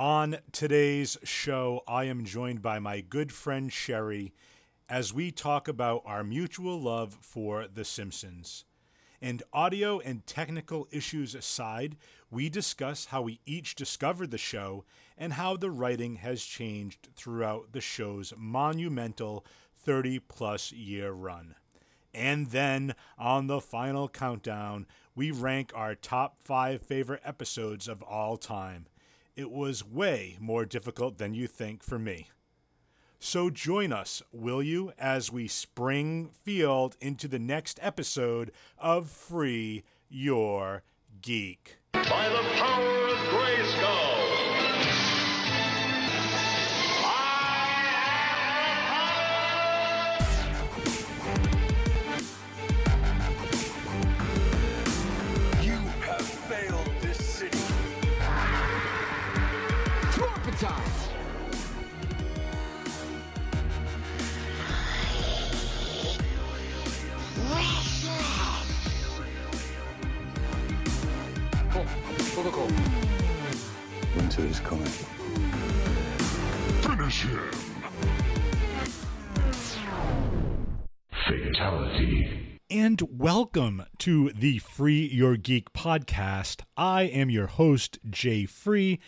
On today's show, I am joined by my good friend Sherry as we talk about our mutual love for The Simpsons. And audio and technical issues aside, we discuss how we each discovered the show and how the writing has changed throughout the show's monumental 30-plus year run. And then, on the final countdown, we rank our top 5 favorite episodes of all time. It was way more difficult than you think for me. So join us, will you, as we spring field into the next episode of Free Your Geek. By the power of Grayskull, I am power! You have failed this city. Political. Winter is coming. Finish him. Fatality. And welcome to the Free Your Geek podcast. I am your host, Jay Free.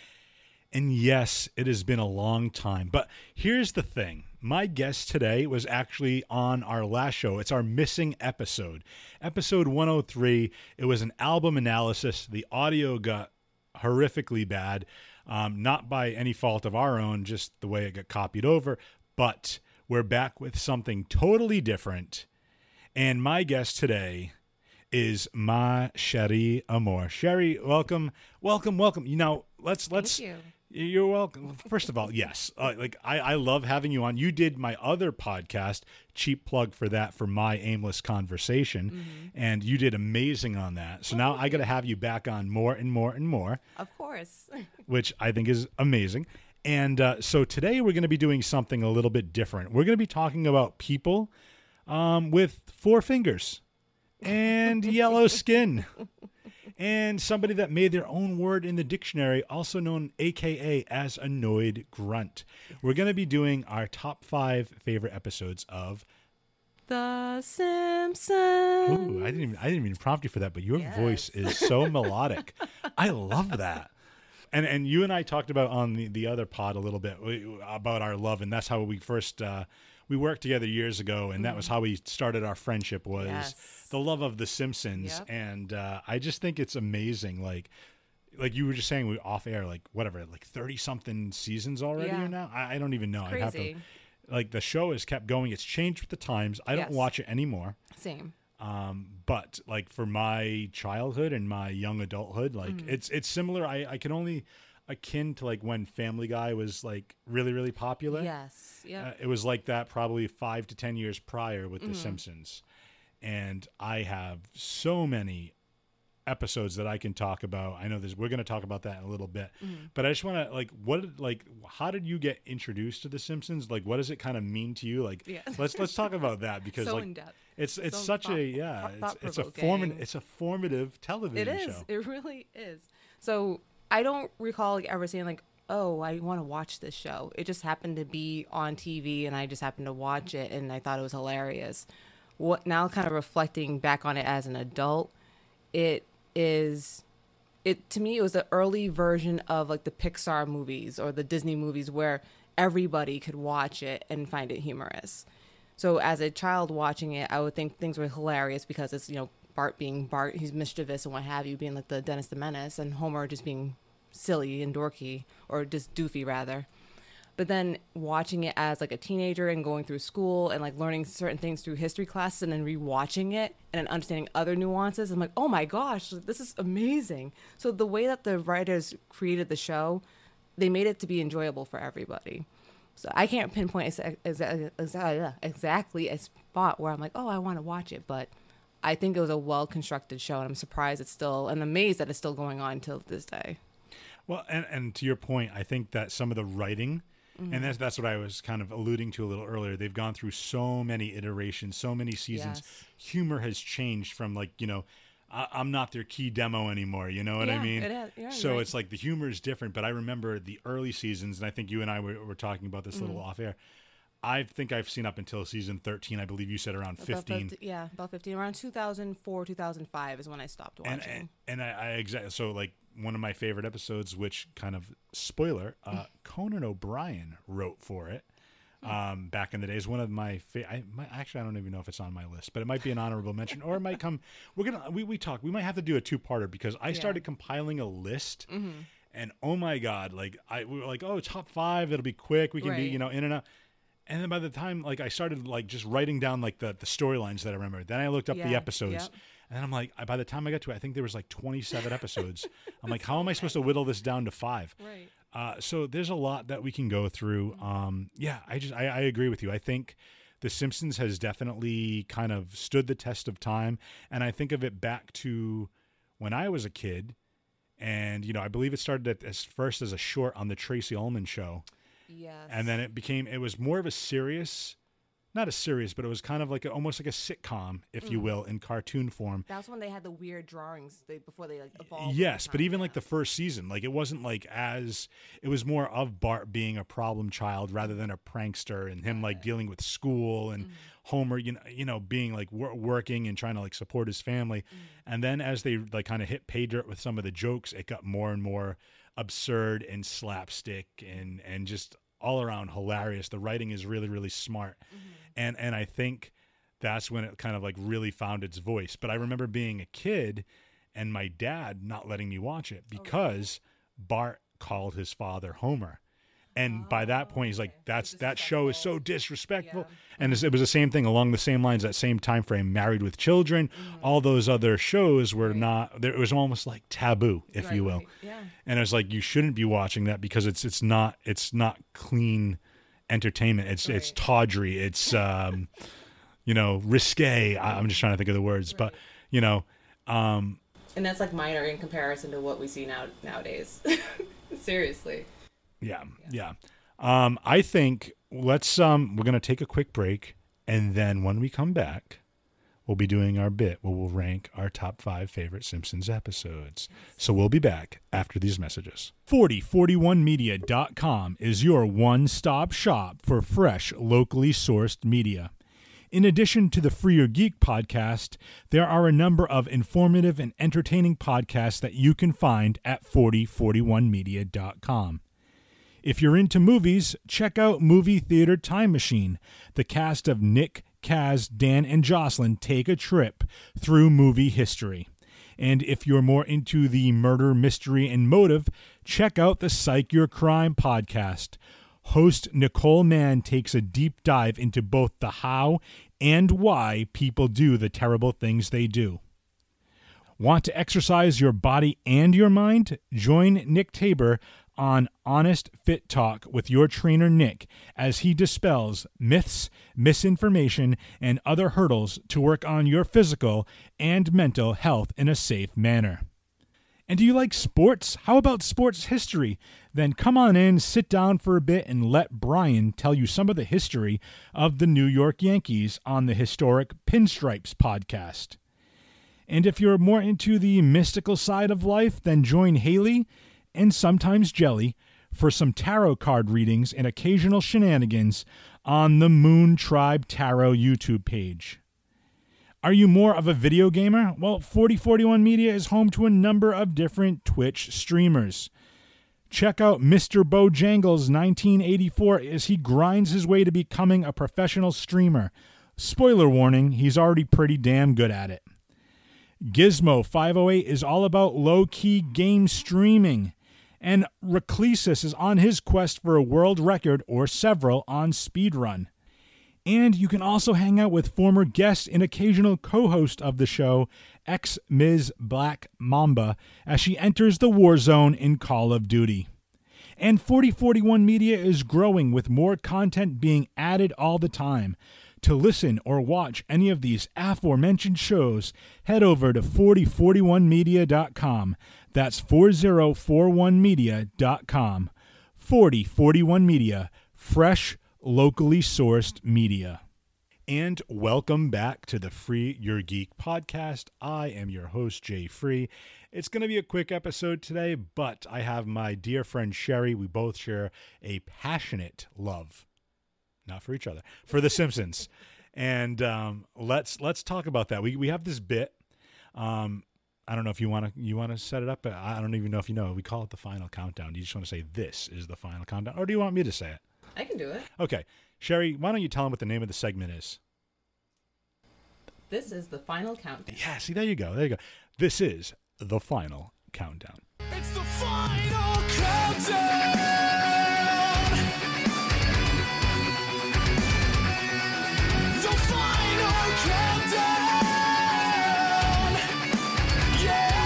And yes, it has been a long time. But here's the thing. My guest today was actually on our last show. It's our missing episode. Episode 103, it was an album analysis. The audio got horrifically bad, not by any fault of our own, just the way it got copied over. But we're back with something totally different. And my guest today is Ma Cherie Amor. Sherry, welcome. You know, let's. Thank you. You're welcome. First of all, yes, I love having you on. You did my other podcast, Cheap Plug for That, for My Aimless Conversation, and you did amazing on that. So now I got to have you back on more and more and more. Of course. Which I think is amazing. And so today we're going to be doing something a little bit different. We're going to be talking about people with 4 fingers and yellow skin. And somebody that made their own word in the dictionary, also known AKA as Annoyed Grunt. We're going to be doing our top 5 favorite episodes of The Simpsons. Ooh, I didn't even prompt you for that, but your voice is so melodic. I love that. And you and I talked about on the other pod a little bit about our love, and that's how we first we worked together years ago, and that was how we started our friendship, was the love of The Simpsons. Yep. And I just think it's amazing. Like you were just saying, we were off air, like 30-something seasons already or now? I don't even know. It's crazy. I'd have to, the show has kept going. It's changed with the times. I don't watch it anymore. Same. But for my childhood and my young adulthood, it's similar. I can only akin to when Family Guy was really, really popular. Yes. Yeah. It was like that probably 5 to 10 years prior with The Simpsons. And I have so many episodes that I can talk about. I know we're going to talk about that in a little bit, but I just want to how did you get introduced to The Simpsons? What does it kind of mean to you? Let's talk about that, because so in depth. It's so such a formative television show. It really is. So I don't recall ever saying oh, I want to watch this show. It just happened to be on TV, and I just happened to watch it, and I thought it was hilarious. What now, kind of reflecting back on it as an adult, it to me it was the early version of the Pixar movies or the Disney movies, where everybody could watch it and find it humorous. So as a child watching it, I would think things were hilarious because it's Bart being Bart, he's mischievous and what have you, being the Dennis the Menace, and Homer just being silly and dorky, or just doofy rather. But then watching it as a teenager and going through school and learning certain things through history classes, and then rewatching it and understanding other nuances, I'm oh my gosh, this is amazing. So the way that the writers created the show, they made it to be enjoyable for everybody. So I can't pinpoint exactly a spot where I'm oh, I want to watch it, but I think it was a well-constructed show, and I'm surprised it's still, and amazed that it's still going on till this day. Well, and to your point, I think that some of the writing, and that's what I was kind of alluding to a little earlier, they've gone through so many iterations, so many seasons. Yes. Humor has changed from I'm not their key demo anymore. You know what I mean? It is. Yeah, so it's like the humor is different. But I remember the early seasons, and I think you and I were talking about this little off air. I think I've seen up until season 13. I believe you said around 15. About 15. Around 2004, 2005 is when I stopped watching. And I exactly. So like one of my favorite episodes, which kind of spoiler, Conan O'Brien wrote for it. Back in the days, one of my actually I don't even know if it's on my list, but it might be an honorable mention, or it might come. We might have to do a two-parter because I started compiling a list, and oh my god, like we were like, oh, top five, it'll be quick, we can be in and out. And then by the time like I started like just writing down like the storylines that I remember, then I looked up the episodes, and then I'm like, by the time I got to it, I think there was like 27 episodes. I'm like, how am I supposed to whittle this down to five? Right. So there's a lot that we can go through. I agree with you. I think The Simpsons has definitely kind of stood the test of time. And I think of it back to when I was a kid. And, I believe it started as a short on the Tracy Ullman Show. Yes. And then it was more of a serious, not a serious, but it was kind of like almost like a sitcom, if you will, in cartoon form. That's when they had the weird drawings before they like evolved. Yes, but even like the first season, like it wasn't like it was more of Bart being a problem child rather than a prankster, and him like dealing with school and Homer, being like working and trying to like support his family. And then as they like kind of hit pay dirt with some of the jokes, it got more and more absurd and slapstick and just all around hilarious. The writing is really, really smart. And I think that's when it kind of like really found its voice. But I remember being a kid and my dad not letting me watch it because Bart called his father Homer. And by that point, he's like, that show is so disrespectful. Yeah. And it was the same thing along the same lines, that same time frame, Married with Children. All those other shows were not, it was almost like taboo, if you will. Right. Yeah. And it was like, you shouldn't be watching that because it's not clean entertainment. It's tawdry. It's, risque. I'm just trying to think of the words, but and that's like minor in comparison to what we see nowadays. Seriously. Yeah. I think we're going to take a quick break, and then when we come back, we'll be doing our bit where we'll rank our top 5 favorite Simpsons episodes. So we'll be back after these messages. 4041media.com is your one-stop shop for fresh, locally sourced media. In addition to the Free Your Geek podcast, there are a number of informative and entertaining podcasts that you can find at 4041media.com. If you're into movies, check out Movie Theater Time Machine. The cast of Nick, Kaz, Dan, and Jocelyn take a trip through movie history. And if you're more into the murder, mystery, and motive, check out the Psych Your Crime podcast. Host Nicole Mann takes a deep dive into both the how and why people do the terrible things they do. Want to exercise your body and your mind? Join Nick Tabor on Honest Fit Talk with your trainer Nick as he dispels myths, misinformation, and other hurdles to work on your physical and mental health in a safe manner. And do you like sports? How about sports history? Then come on in, sit down for a bit, and let Brian tell you some of the history of the New York Yankees on the Historic Pinstripes podcast. And if you're more into the mystical side of life, then join Haley and sometimes Jelly for some tarot card readings and occasional shenanigans on the Moon Tribe Tarot YouTube page. Are you more of a video gamer? Well, 4041 Media is home to a number of different Twitch streamers. Check out Mr. Bojangles 1984 as he grinds his way to becoming a professional streamer. Spoiler warning, he's already pretty damn good at it. Gizmo 508 is all about low-key game streaming. And Reclesis is on his quest for a world record or several on speedrun. And you can also hang out with former guest and occasional co-host of the show, ex-Ms. Black Mamba, as she enters the war zone in Call of Duty. And 4041 Media is growing with more content being added all the time. To listen or watch any of these aforementioned shows, head over to 4041media.com. That's 4041media.com. 4041 Media, fresh, locally sourced media. and welcome back to the Free Your Geek podcast. I am your host, Jay Free. It's going to be a quick episode today, but I have my dear friend Sherry. We both share a passionate love, not for each other, for The Simpsons. And let's talk about that. We have this bit. I don't know if you want to set it up. I don't even know if you know. We call it the final countdown. Do you just want to say this is the final countdown, or do you want me to say it? I can do it. Okay. Sherry, why don't you tell them what the name of the segment is? This is the final countdown. Yeah, see, there you go. This is the final countdown. It's the final countdown! The final countdown! Yeah!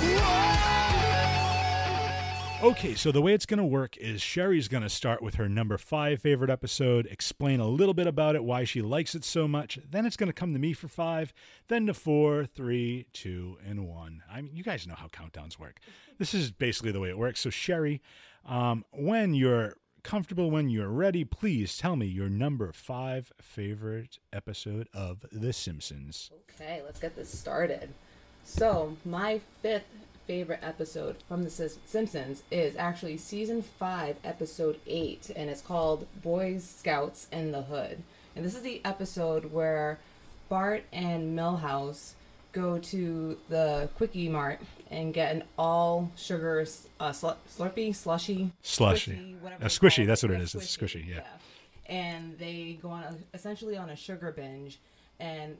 Whoa! Okay, so the way it's going to work is Sherry's going to start with her number 5 favorite episode, explain a little bit about it, why she likes it so much. Then it's going to come to me for 5, then to 4, 3, 2, and 1. I mean, you guys know how countdowns work. This is basically the way it works. So Sherry, when you're comfortable, when you're ready, please tell me your number 5 favorite episode of The Simpsons. Okay, let's get this started. So my 5th favorite episode from The Simpsons is actually season 5, episode 8, and it's called Boy Scouts in the Hood. And this is the episode where Bart and Milhouse go to the Quickie Mart and get an all sugar slushy, whatever. Squishy, that's what it is. It's squishy, yeah. And they go on essentially on a sugar binge, and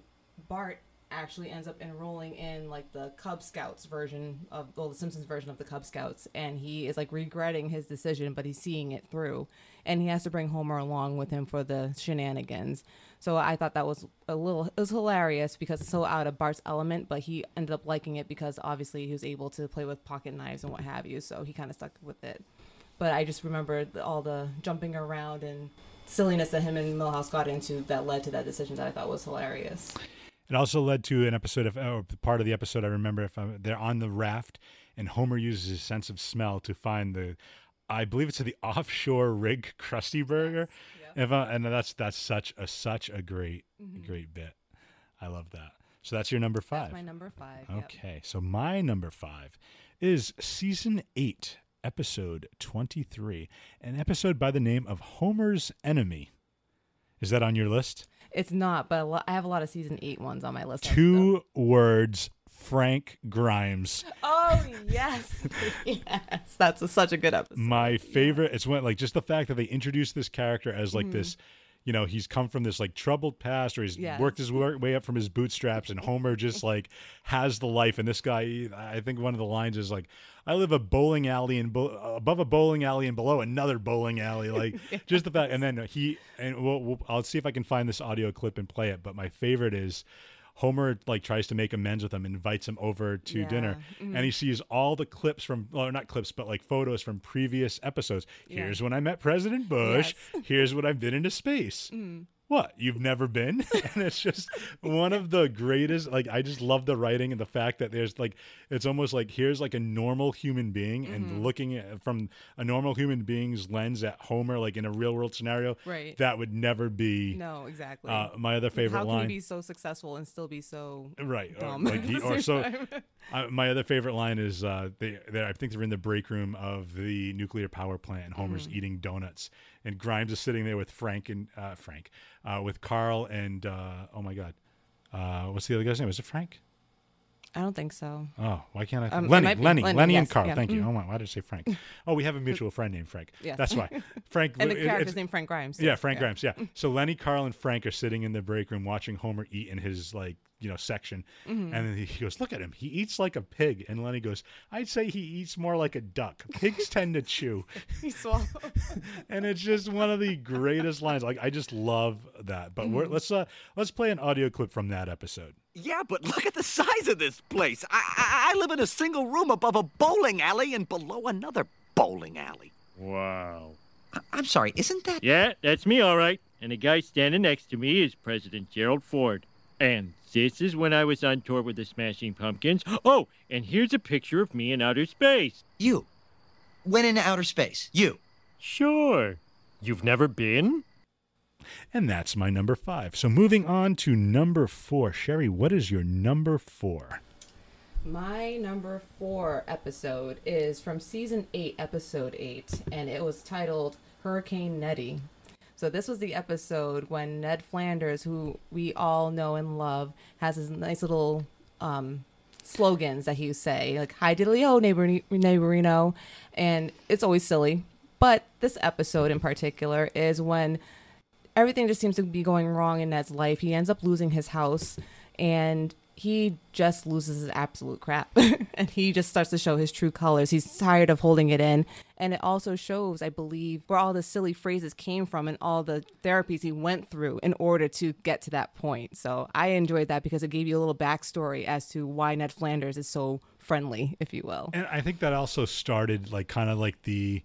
Bart actually ends up enrolling in like the Cub Scouts version of, well, the Simpsons version of the Cub Scouts, and he is like regretting his decision, but he's seeing it through, and he has to bring Homer along with him for the shenanigans. So I thought that was it was hilarious because it's so out of Bart's element, but he ended up liking it because obviously he was able to play with pocket knives and what have you, so he kind of stuck with it. But I just remembered all the jumping around and silliness that him and Milhouse got into that led to that decision that I thought was hilarious. It also led to an episode of, or part of the episode, I remember, they're on the raft, and Homer uses his sense of smell to find the, I believe it's the offshore rig Krusty Burger. Yes. Yep. And that's such a great, great bit. I love that. So that's your number 5. That's my number 5. Okay. Yep. So my number 5 is season 8, episode 23, an episode by the name of Homer's Enemy. Is that on your list? It's not, but I have a lot of season 8 ones on my list. 2 words, Frank Grimes. Oh, yes. Yes. That's such a good episode. My favorite. Yeah. It's when, like, just the fact that they introduced this character as like this, you know, he's come from this like troubled past, or he's worked his way up from his bootstraps, and Homer just like has the life. And this guy, I think one of the lines is like, I live a bowling alley and above a bowling alley and below another bowling alley. Like just the fact. And then I'll see if I can find this audio clip and play it. But my favorite is Homer like tries to make amends with him, invites him over to dinner, and he sees all the clips from, well, not clips, but like photos from previous episodes. Yeah. Here's when I met President Bush. Yes. Here's what I've been into space. What? You've never been? And it's just one of the greatest, like, I just love the writing and the fact that there's like, it's almost like here's like a normal human being and looking at, from a normal human being's lens at Homer, like in a real world scenario, right? That would never be. No, exactly. My other favorite line. How can you be so successful and still be so dumb? Like my other favorite line is, I think they're in the break room of the nuclear power plant, and Homer's eating donuts. And Grimes is sitting there with with Carl and, oh my God. What's the other guy's name? Is it Frank? I don't think so. Oh, why can't I? Lenny yes, and Carl. Yeah. Thank you. Oh my, why did I say Frank? Oh, we have a mutual friend named Frank. Yes. That's why. Frank. And the character's named Frank Grimes. Yeah, Frank Grimes. Yeah. So Lenny, Carl, and Frank are sitting in the break room watching Homer eat in his like, you know, section. And then he goes, look at him. He eats like a pig. And Lenny goes, I'd say he eats more like a duck. Pigs tend to chew. He swallows. And it's just one of the greatest lines. Like, I just love that. But let's play an audio clip from that episode. Yeah, but look at the size of this place. I live in a single room above a bowling alley and below another bowling alley. Wow. I'm sorry, isn't that... Yeah, that's me, all right. And the guy standing next to me is President Gerald Ford. And this is when I was on tour with the Smashing Pumpkins. Oh, and here's a picture of me in outer space. You went into outer space. You. Sure. You've never been? And that's my number 5. So moving on to number 4. Sherry, what is your number 4? My number 4 episode is from season 8, episode 8, and it was titled Hurricane Nettie. So this was the episode when Ned Flanders, who we all know and love, has his nice little slogans that he would say, like, hi diddly ho, neighborino, and it's always silly. But this episode in particular is when everything just seems to be going wrong in Ned's life. He ends up losing his house, and he just loses his absolute crap. And he just starts to show his true colors. He's tired of holding it in. And it also shows, I believe, where all the silly phrases came from and all the therapies he went through in order to get to that point. So I enjoyed that because it gave you a little backstory as to why Ned Flanders is so friendly, if you will. And I think that also started like kind of like the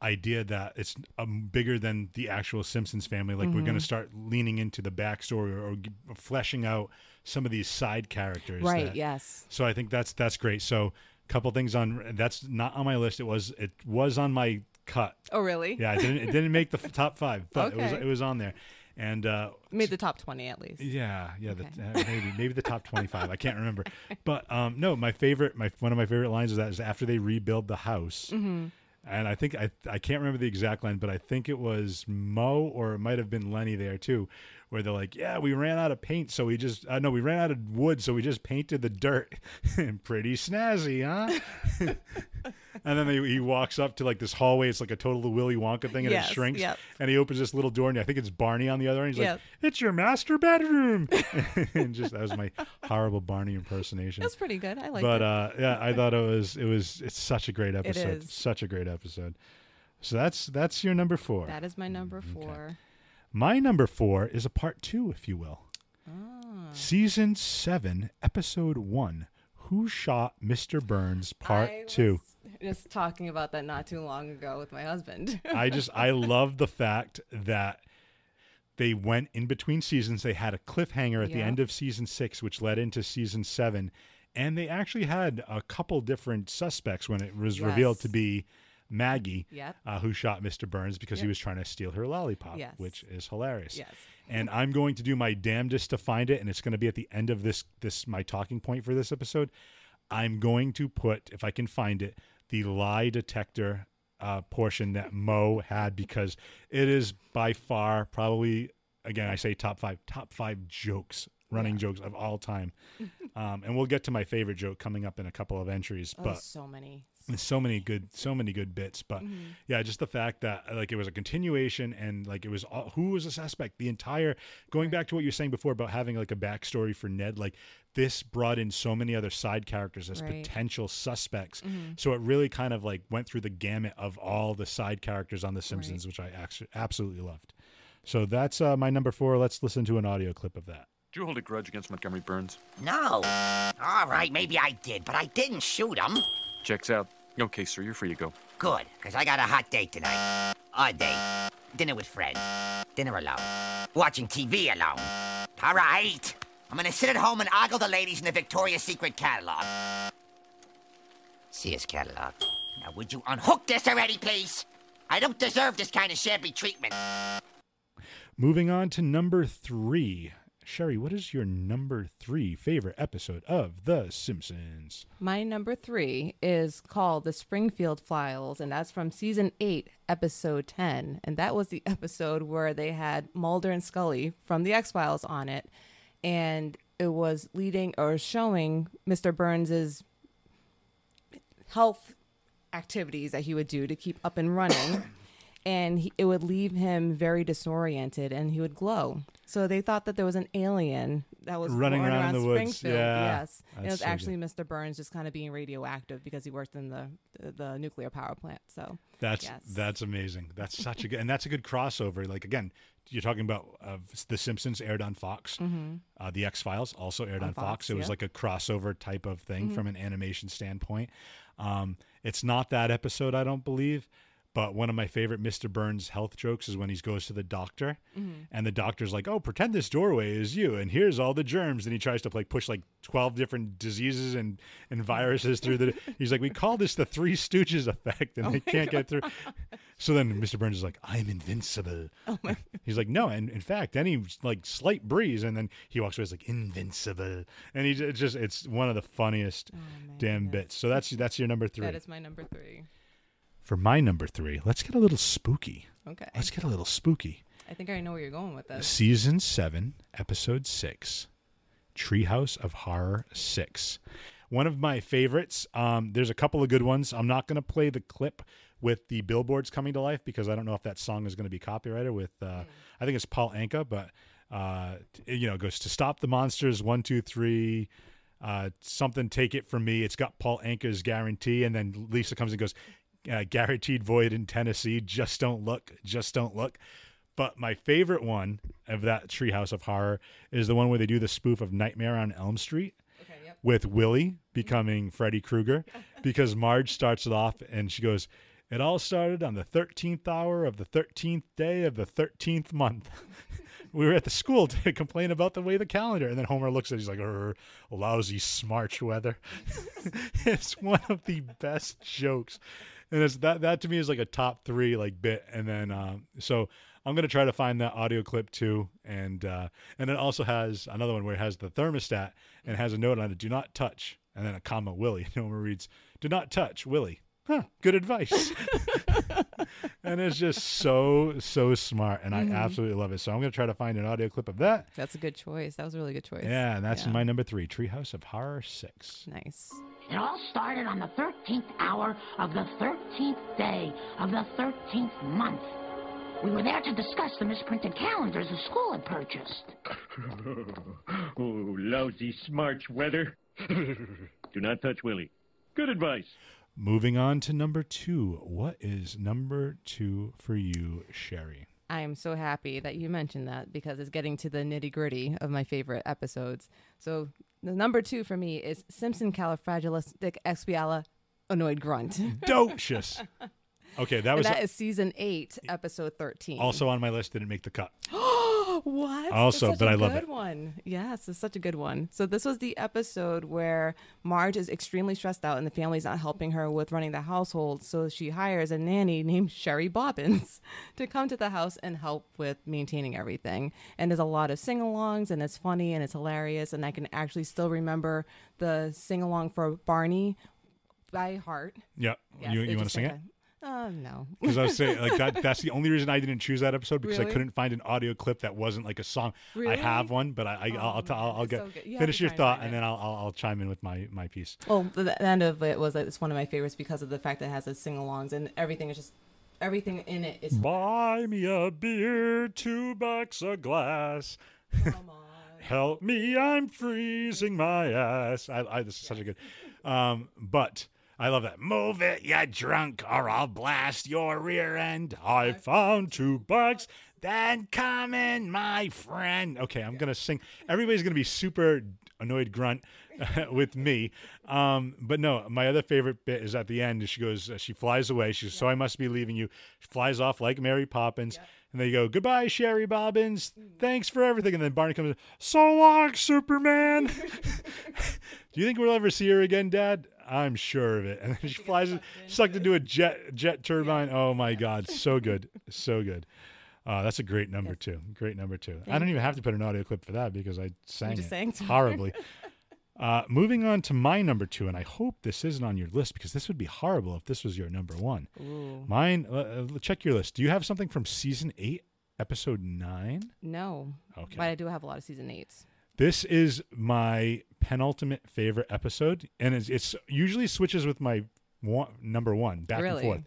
idea that it's bigger than the actual Simpsons family. Like we're going to start leaning into the backstory or fleshing out some of these side characters. Right. Yes. So I think that's great. So a couple things on that's not on my list. It was on my cut. Oh really? Yeah. It didn't make the top 5, but okay. it was on there, and made the top 20 at least. Yeah. Okay. Maybe the top 25. I can't remember. But no, one of my favorite lines of that is after they rebuild the house. Mm-hmm. And I think, I can't remember the exact line, but I think it was Mo, or it might have been Lenny there too, where they're like, yeah, we ran out of paint, so we just, we ran out of wood, so we just painted the dirt. Pretty snazzy, huh? And then he walks up to like this hallway, it's like a total Willy Wonka thing, and it shrinks, and he opens this little door, and I think it's Barney on the other end, he's like, it's your master bedroom. And just, that was my horrible Barney impersonation. That's pretty good, I like it. But I thought it's such a great episode. It is. Such a great episode. So that's your number 4. That is my number 4. Okay. My number 4 is a part 2, if you will. Oh. Season 7, episode 1, Who Shot Mr. Burns, part 2. I was just talking about that not too long ago with my husband. I love the fact that they went in between seasons. They had a cliffhanger at the end of season 6, which led into season 7. And they actually had a couple different suspects when it was revealed to be Maggie, who shot Mr. Burns because he was trying to steal her lollipop, which is hilarious. Yes. And I'm going to do my damnedest to find it, and it's going to be at the end of this my talking point for this episode. I'm going to put, if I can find it, the lie detector portion that Mo had, because it is by far probably, again, I say top five jokes, running jokes of all time. And we'll get to my favorite joke coming up in a couple of entries. But so many. So many good bits, but yeah, just the fact that like it was a continuation and like it was all, who was the suspect the entire going back to what you were saying before about having like a backstory for Ned, like this brought in so many other side characters as potential suspects. So it really kind of like went through the gamut of all the side characters on The Simpsons, which I absolutely loved. So that's my number 4. Let's listen to an audio clip of that. Do you hold a grudge against Montgomery Burns? No. All right, maybe I did, but I didn't shoot him. Checks out. Okay, sir, you're free to go. Good, because I got a hot date tonight. Odd date. Dinner with friends. Dinner alone. Watching TV alone. All right. I'm going to sit at home and ogle the ladies in the Victoria's Secret catalog. Sears catalog. Now, would you unhook this already, please? I don't deserve this kind of shabby treatment. Moving on to number 3. Sherry, what is your number 3 favorite episode of The Simpsons? My number 3 is called The Springfield Files, and that's from season 8, episode 10. And that was the episode where they had Mulder and Scully from The X-Files on it. And it was leading or showing Mr. Burns' health activities that he would do to keep up and running. And it would leave him very disoriented, and he would glow. So they thought that there was an alien that was running around the woods. Yeah. Yes, and it was actually Mr. Burns just kind of being radioactive because he worked in the nuclear power plant. So that's amazing. That's such a good and that's a good crossover. Like again, you're talking about The Simpsons aired on Fox. Mm-hmm. The X-Files also aired on Fox. It was like a crossover type of thing from an animation standpoint. It's not that episode, I don't believe. But one of my favorite Mr. Burns health jokes is when he goes to the doctor and the doctor's like, oh, pretend this doorway is you and here's all the germs. And he tries to like push like 12 different diseases and viruses through the, he's like, we call this the Three Stooges effect and they can't get through. So then Mr. Burns is like, I'm invincible. He's like, no, and in fact, any like slight breeze. And then he walks away, he's like, invincible. And it's just, it's one of the funniest bits. So that's your number three. That is my number three. For my number three, let's get a little spooky. Okay. Let's get a little spooky. I think I already know where you're going with this. Season 7, Episode 6, Treehouse of Horror 6. One of my favorites. There's a couple of good ones. I'm not going to play the clip with the billboards coming to life because I don't know if that song is going to be copyrighted with, I think it's Paul Anka, but, you know, it goes to Stop the Monsters, 1, 2, 3... something, Take It From Me. It's got Paul Anka's guarantee. And then Lisa comes and goes, guaranteed void in Tennessee. Just don't look. Just don't look. But my favorite one of that Treehouse of Horror is the one where they do the spoof of Nightmare on Elm Street with Willie becoming Freddy Krueger, because Marge starts it off and she goes, it all started on the 13th hour of the 13th day of the 13th month. We were at the school to complain about the way the calendar. And then Homer looks at it, he's like, lousy smarch weather. It's one of the best jokes. And it's that to me is like a top three like bit. And then so I'm going to try to find that audio clip too. And it also has another one where it has the thermostat and it has a note on it, do not touch. And then a comma, Willie. And Homer reads, do not touch, Willie. Huh, good advice. And it's just so smart, and I absolutely love it. So I'm going to try to find an audio clip of that. That's a good choice. That was a really good choice. Yeah, and that's my number three, Treehouse of Horror 6. Nice. It all started on the 13th hour of the 13th day of the 13th month. We were there to discuss the misprinted calendars the school had purchased. Oh, lousy smarch weather. Do not touch Willie. Good advice. Moving on to number two. What is number two for you, Sherry? I am so happy that you mentioned that because it's getting to the nitty-gritty of my favorite episodes. So the number two for me is Simpson-Califragilistic-Expiala-Annoyed Grunt. Docious. Okay, that is season 8, episode 13. Also on my list, didn't make the cut. What? Also, but I love it. One. Yes, it's such a good one. So this was the episode where Marge is extremely stressed out and the family's not helping her with running the household. So she hires a nanny named Sherri Bobbins to come to the house and help with maintaining everything. And there's a lot of sing-alongs and it's funny and it's hilarious. And I can actually still remember the sing-along for Barney by heart. Yep. Yes, you want to sing it? No. Because I was saying, like, that's the only reason I didn't choose that episode, because I couldn't find an audio clip that wasn't like a song. Really? I have one, but I'll finish your thought, and then I'll chime in with my piece. Well, the end of it was that it's one of my favorites because of the fact that it has the sing-alongs, and everything in it is. Buy me a beer, $2 a glass. Come on. Help me, I'm freezing my ass. This is such a good, but. I love that. Move it, you drunk, or I'll blast your rear end. I found $2, then come in, my friend. Okay, I'm going to sing. Everybody's going to be super annoyed grunt with me. But no, my other favorite bit is at the end. She goes, she flies away. She goes, so I must be leaving you. She flies off like Mary Poppins. Yep. And they go, goodbye, Sherri Bobbins. Thanks for everything. And then Barney comes in, so long, Superman. Do you think we'll ever see her again, Dad? I'm sure of it. And then she flies, sucked into a jet turbine. Oh, my God. So good. So good. That's a great number, too. Great number, too. I don't even have to put an audio clip for that because I sang it horribly. Moving on to my number two, and I hope this isn't on your list because this would be horrible if this was your number one. Ooh. Mine, check your list. Do you have something from season 8, episode 9? No. Okay. But I do have a lot of season 8s. This is my penultimate favorite episode, and it's usually switches with my number one back and forth.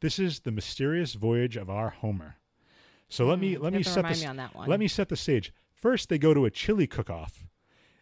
This is The Mysterious Voyage of Our Homer. So let me set the stage. First, they go to a chili cook-off,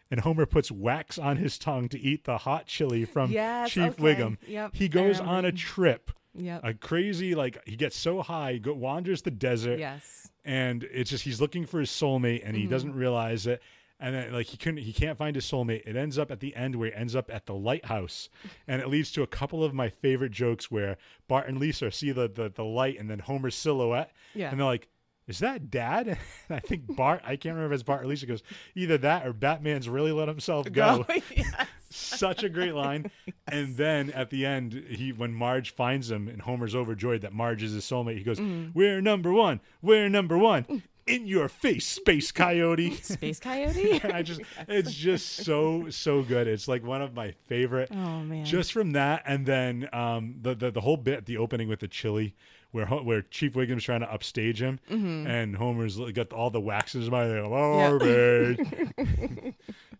and Homer puts wax on his tongue to eat the hot chili from Chief Wiggum. Yep. He goes on a trip. Yeah, a crazy, like, he gets so high, wanders the desert. Yes, and it's just he's looking for his soulmate, and he doesn't realize it. And then like he can't find his soulmate. It ends up at the end where he ends up at the lighthouse. And it leads to a couple of my favorite jokes where Bart and Lisa see the light and then Homer's silhouette. Yeah. And they're like, is that Dad? And I think Bart, I can't remember if it's Bart or Lisa, goes, either that or Batman's really let himself go. Yes. Such a great line. Yes. And then at the end, when Marge finds him and Homer's overjoyed that Marge is his soulmate, he goes, we're number one. We're number one. In your face, Space Coyote. Space Coyote? Yes. It's just so good. It's like one of my favorite. Oh, man. Just from that. And then the whole bit, the opening with the chili, where Chief Wiggum's trying to upstage him, and Homer's got all the wax in his mind. They're like,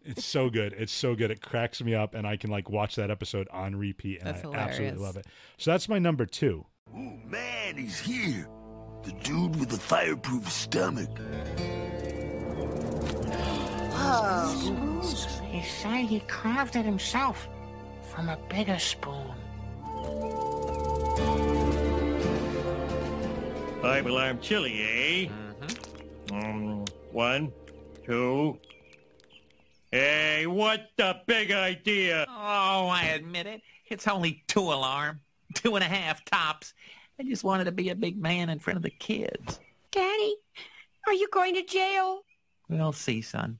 It's so good. It's so good. It cracks me up, and I can watch that episode on repeat, and that's hilarious. Absolutely love it. So that's my number 2. Oh, man, he's here. The dude with the fireproof stomach. Whoa. He said he carved it himself from a bigger spoon. Five alarm chili, eh? Mm-hmm. 1, 2. Hey, what the big idea? Oh, I admit it. It's only 2 alarm. 2.5 tops. I just wanted to be a big man in front of the kids. Daddy, are you going to jail? We'll see, son.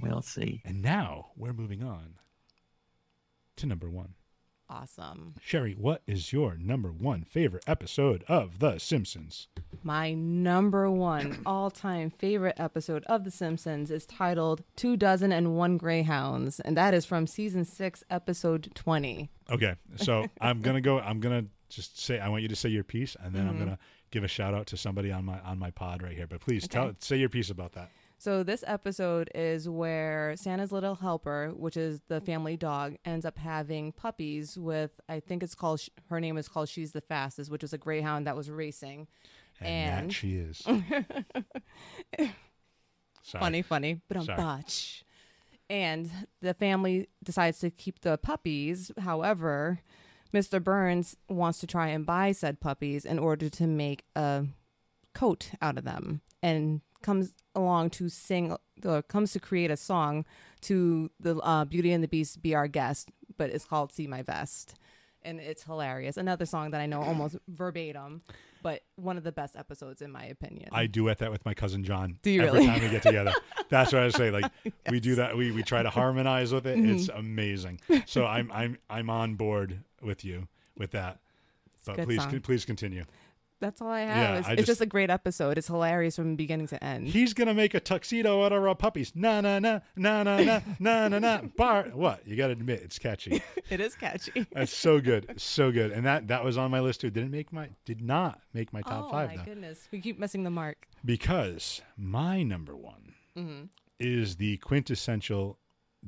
We'll see. And now we're moving on to number 1. Awesome. Sherry, what is your number 1 favorite episode of The Simpsons? My number 1 all-time favorite episode of The Simpsons is titled 2,001 Greyhounds, and that is from season 6, episode 20. Okay, so I'm gonna just say I want you to say your piece, and then I'm gonna give a shout out to somebody on my pod right here. But please say your piece about that. So this episode is where Santa's Little Helper, which is the family dog, ends up having puppies with, I think it's called, her name is called She's the Fastest, which is a greyhound that was racing. And that she is. Sorry. Funny, but I'm botch. And the family decides to keep the puppies. However, Mr. Burns wants to try and buy said puppies in order to make a coat out of them, and comes to create a song to the Beauty and the Beast, Be Our Guest, but it's called See My Vest, and it's hilarious. Another song that I know almost verbatim, but one of the best episodes in my opinion. I duet that with my cousin John. Do you every really? Time we get together. That's what I say. Yes. We do that. We try to harmonize with it. Mm-hmm. It's amazing. So I'm on board with you with that. It's but please song. Please continue. That's all I have. Yeah, it's just a great episode. It's hilarious from beginning to end. He's going to make a tuxedo out of our puppies. Na, na, na, na, na, na, na, na, na. Bart. What? You got to admit, it's catchy. It is catchy. That's so good. So good. And that was on my list, too. Did not make my top 5. Oh, my goodness. We keep missing the mark. Because my number 1 is the quintessential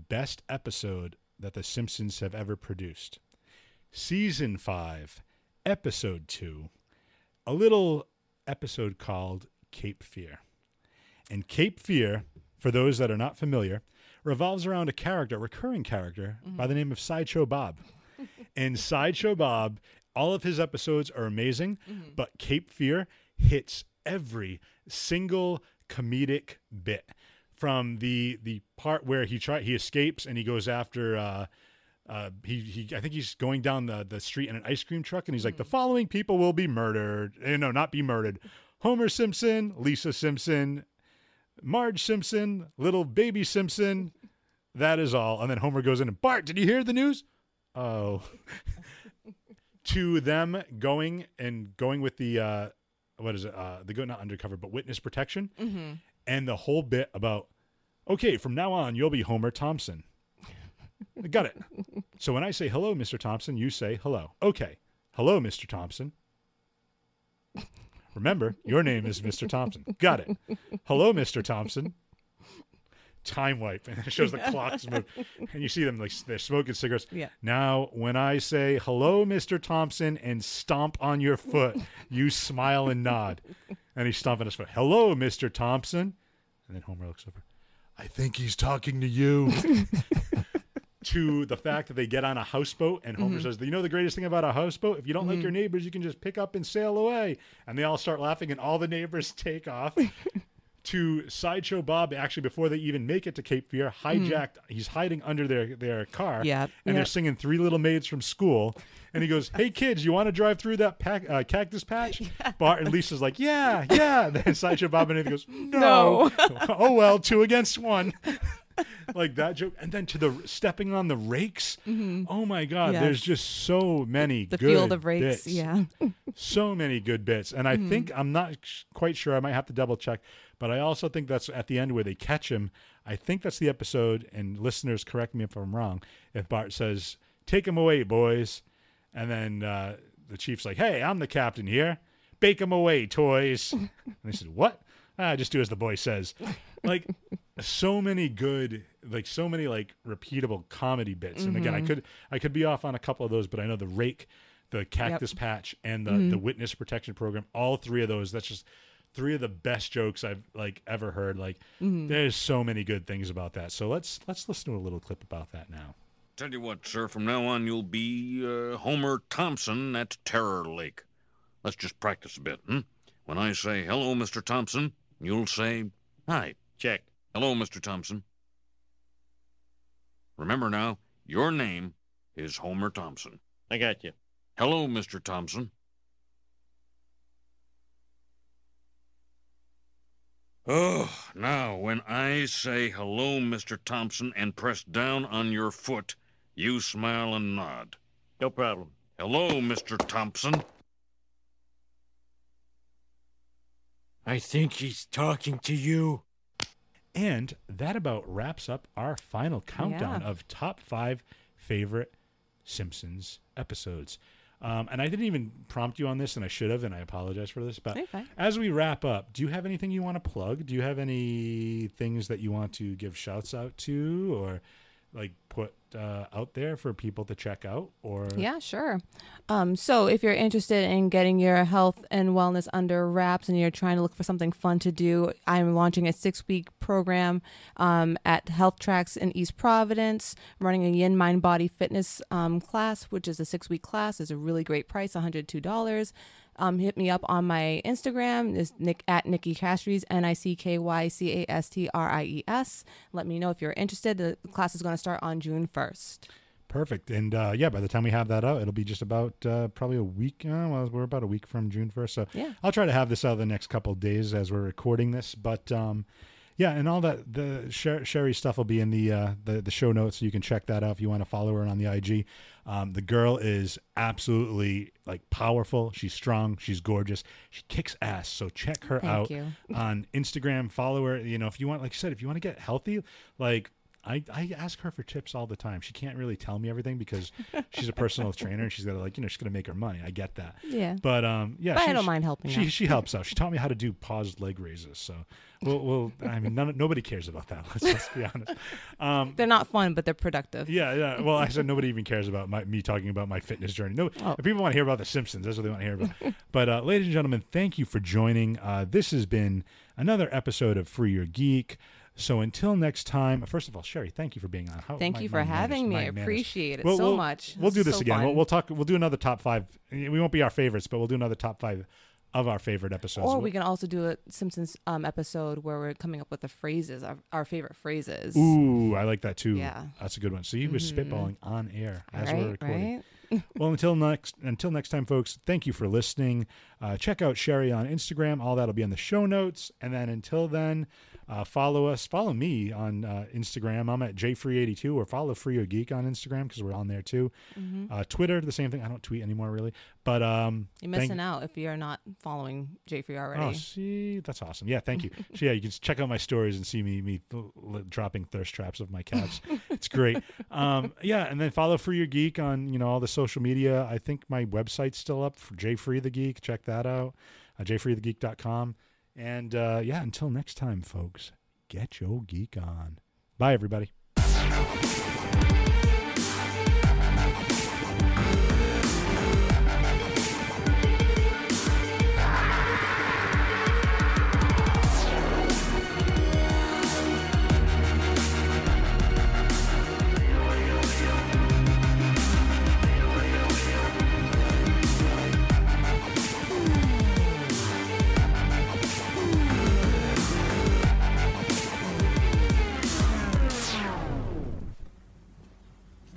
best episode that The Simpsons have ever produced. Season 5, episode 2. A little episode called Cape Fear. And Cape Fear, for those that are not familiar, revolves around a recurring character by the name of Sideshow Bob. And Sideshow Bob, all of his episodes are amazing, but Cape Fear hits every single comedic bit. From the part where he escapes and he goes after I think he's going down the street in an ice cream truck, and he's like, the following people will be murdered. No, not be murdered. Homer Simpson, Lisa Simpson, Marge Simpson, little baby Simpson. That is all. And then Homer goes in and, Bart, did you hear the news? Oh. To them going with the, what is it? They go not undercover, but witness protection. Mm-hmm. And the whole bit about, okay, from now on, you'll be Homer Thompson. Got it. So when I say hello, Mr. Thompson, you say hello. Okay. Hello, Mr. Thompson. Remember, your name is Mr. Thompson. Got it. Hello, Mr. Thompson. Time wipe. And it shows the clocks move. And you see them they're smoking cigarettes. Yeah. Now, when I say hello, Mr. Thompson, and stomp on your foot, you smile and nod. And he's stomping his foot. Hello, Mr. Thompson. And then Homer looks over. I think he's talking to you. To the fact that they get on a houseboat, and Homer says, you know the greatest thing about a houseboat? If you don't like your neighbors, you can just pick up and sail away. And they all start laughing, and all the neighbors take off. to Sideshow Bob, actually, before they even make it to Cape Fear, hijacked. He's hiding under their car, and they're singing Three Little Maids from School. And he goes, "Hey, kids, you want to drive through that cactus patch?" Bart and Lisa's like, "Yeah, yeah." Then Sideshow Bob and he goes, "No." Oh, well, 2 against 1. Like that joke. And then to the stepping on the rakes. Oh, my God. There's just so many good bits. The field of rakes, so many good bits. And I think, I'm not quite sure, I might have to double check, but I also think that's at the end where they catch him. I think that's the episode, and listeners, correct me if I'm wrong, if Bart says, "Take him away, boys." And then the chief's like, "Hey, I'm the captain here. Bake him away, toys." And they said, "What?" "Ah, just do as the boy says." Like, so many good, like, so many, like, repeatable comedy bits. And again, I could be off on a couple of those, but I know the rake, the cactus patch, and the witness protection program, all three of those, that's just 3 of the best jokes I've, like, ever heard. Like, there's so many good things about that. So let's listen to a little clip about that now. "Tell you what, sir, from now on you'll be Homer Thompson at Terror Lake. Let's just practice a bit, When I say, 'Hello, Mr. Thompson,' you'll say, 'Hi.' Check. 'Hello, Mr. Thompson.' Remember now, your name is Homer Thompson." "I got you." "Hello, Mr. Thompson." "Oh, now, when I say, 'Hello, Mr. Thompson,' and press down on your foot, you smile and nod." "No problem." "Hello, Mr. Thompson." "I think he's talking to you." And that about wraps up our final countdown of top 5 favorite Simpsons episodes. And I didn't even prompt you on this, and I should have, and I apologize for this. But as we wrap up, do you have anything you want to plug? Do you have any things that you want to give shouts out to, or like put out there for people to check out? Or so if you're interested in getting your health and wellness under wraps and you're trying to look for something fun to do, I'm launching a 6-week program at Health Tracks in East Providence. I'm running a Yin Mind Body Fitness class, which is a 6-week class. It's a really great price, $102. Hit me up on my Instagram. It's Nikki Castries, NICKYCASTRIES. Let me know if you're interested. The class is going to start on June 1st. Perfect. And by the time we have that out, it'll be just about probably a week. Well, we're about a week from June 1st. So I'll try to have this out the next couple of days as we're recording this. But and all that, the Sherry stuff will be in the show notes. So you can check that out if you want to follow her on the IG. The girl is absolutely, like, powerful. She's strong. She's gorgeous. She kicks ass. So check her out on Instagram. Follow her. You know, if you want, like you said, if you want to get healthy, like, I ask her for tips all the time. She can't really tell me everything because she's a personal trainer and she's got to, like, you know, she's got to make her money. I get that. Yeah. But but I don't mind helping. She helps out. She taught me how to do paused leg raises. So we'll I mean, nobody cares about that. Let's be honest. They're not fun, but they're productive. Yeah. Well, I said nobody even cares about me talking about my fitness journey. No, if people want to hear about The Simpsons, that's what they want to hear about. But ladies and gentlemen, thank you for joining. This has been another episode of Free Your Geek. So until next time, first of all, Sherry, thank you for being on. Thank you for having me. I appreciate it so much. We'll do this again. We'll do another top 5. We won't be our favorites, but we'll do another top 5 of our favorite episodes. Or we can also do a Simpsons episode where we're coming up with the phrases, our favorite phrases. Ooh, I like that too. Yeah. That's a good one. So you were spitballing on air as we're recording. Right? Well, until next time, folks, thank you for listening. Check out Sherry on Instagram. All that'll be on the show notes. And then until then, follow me on Instagram. I'm at jfree82, or follow Free Your Geek on Instagram because we're on there too. Twitter, the same thing. I don't tweet anymore really, but you're missing out if you're not following jfree already. Oh, see, that's awesome. Yeah, thank you. So yeah, you can check out my stories and see me dropping thirst traps of my cats. It's great. And then follow Free Your Geek on all the social media. I think my website's still up for Jfree the Geek. Check that out, jfreethegeek.com. And until next time, folks, get your geek on. Bye, everybody.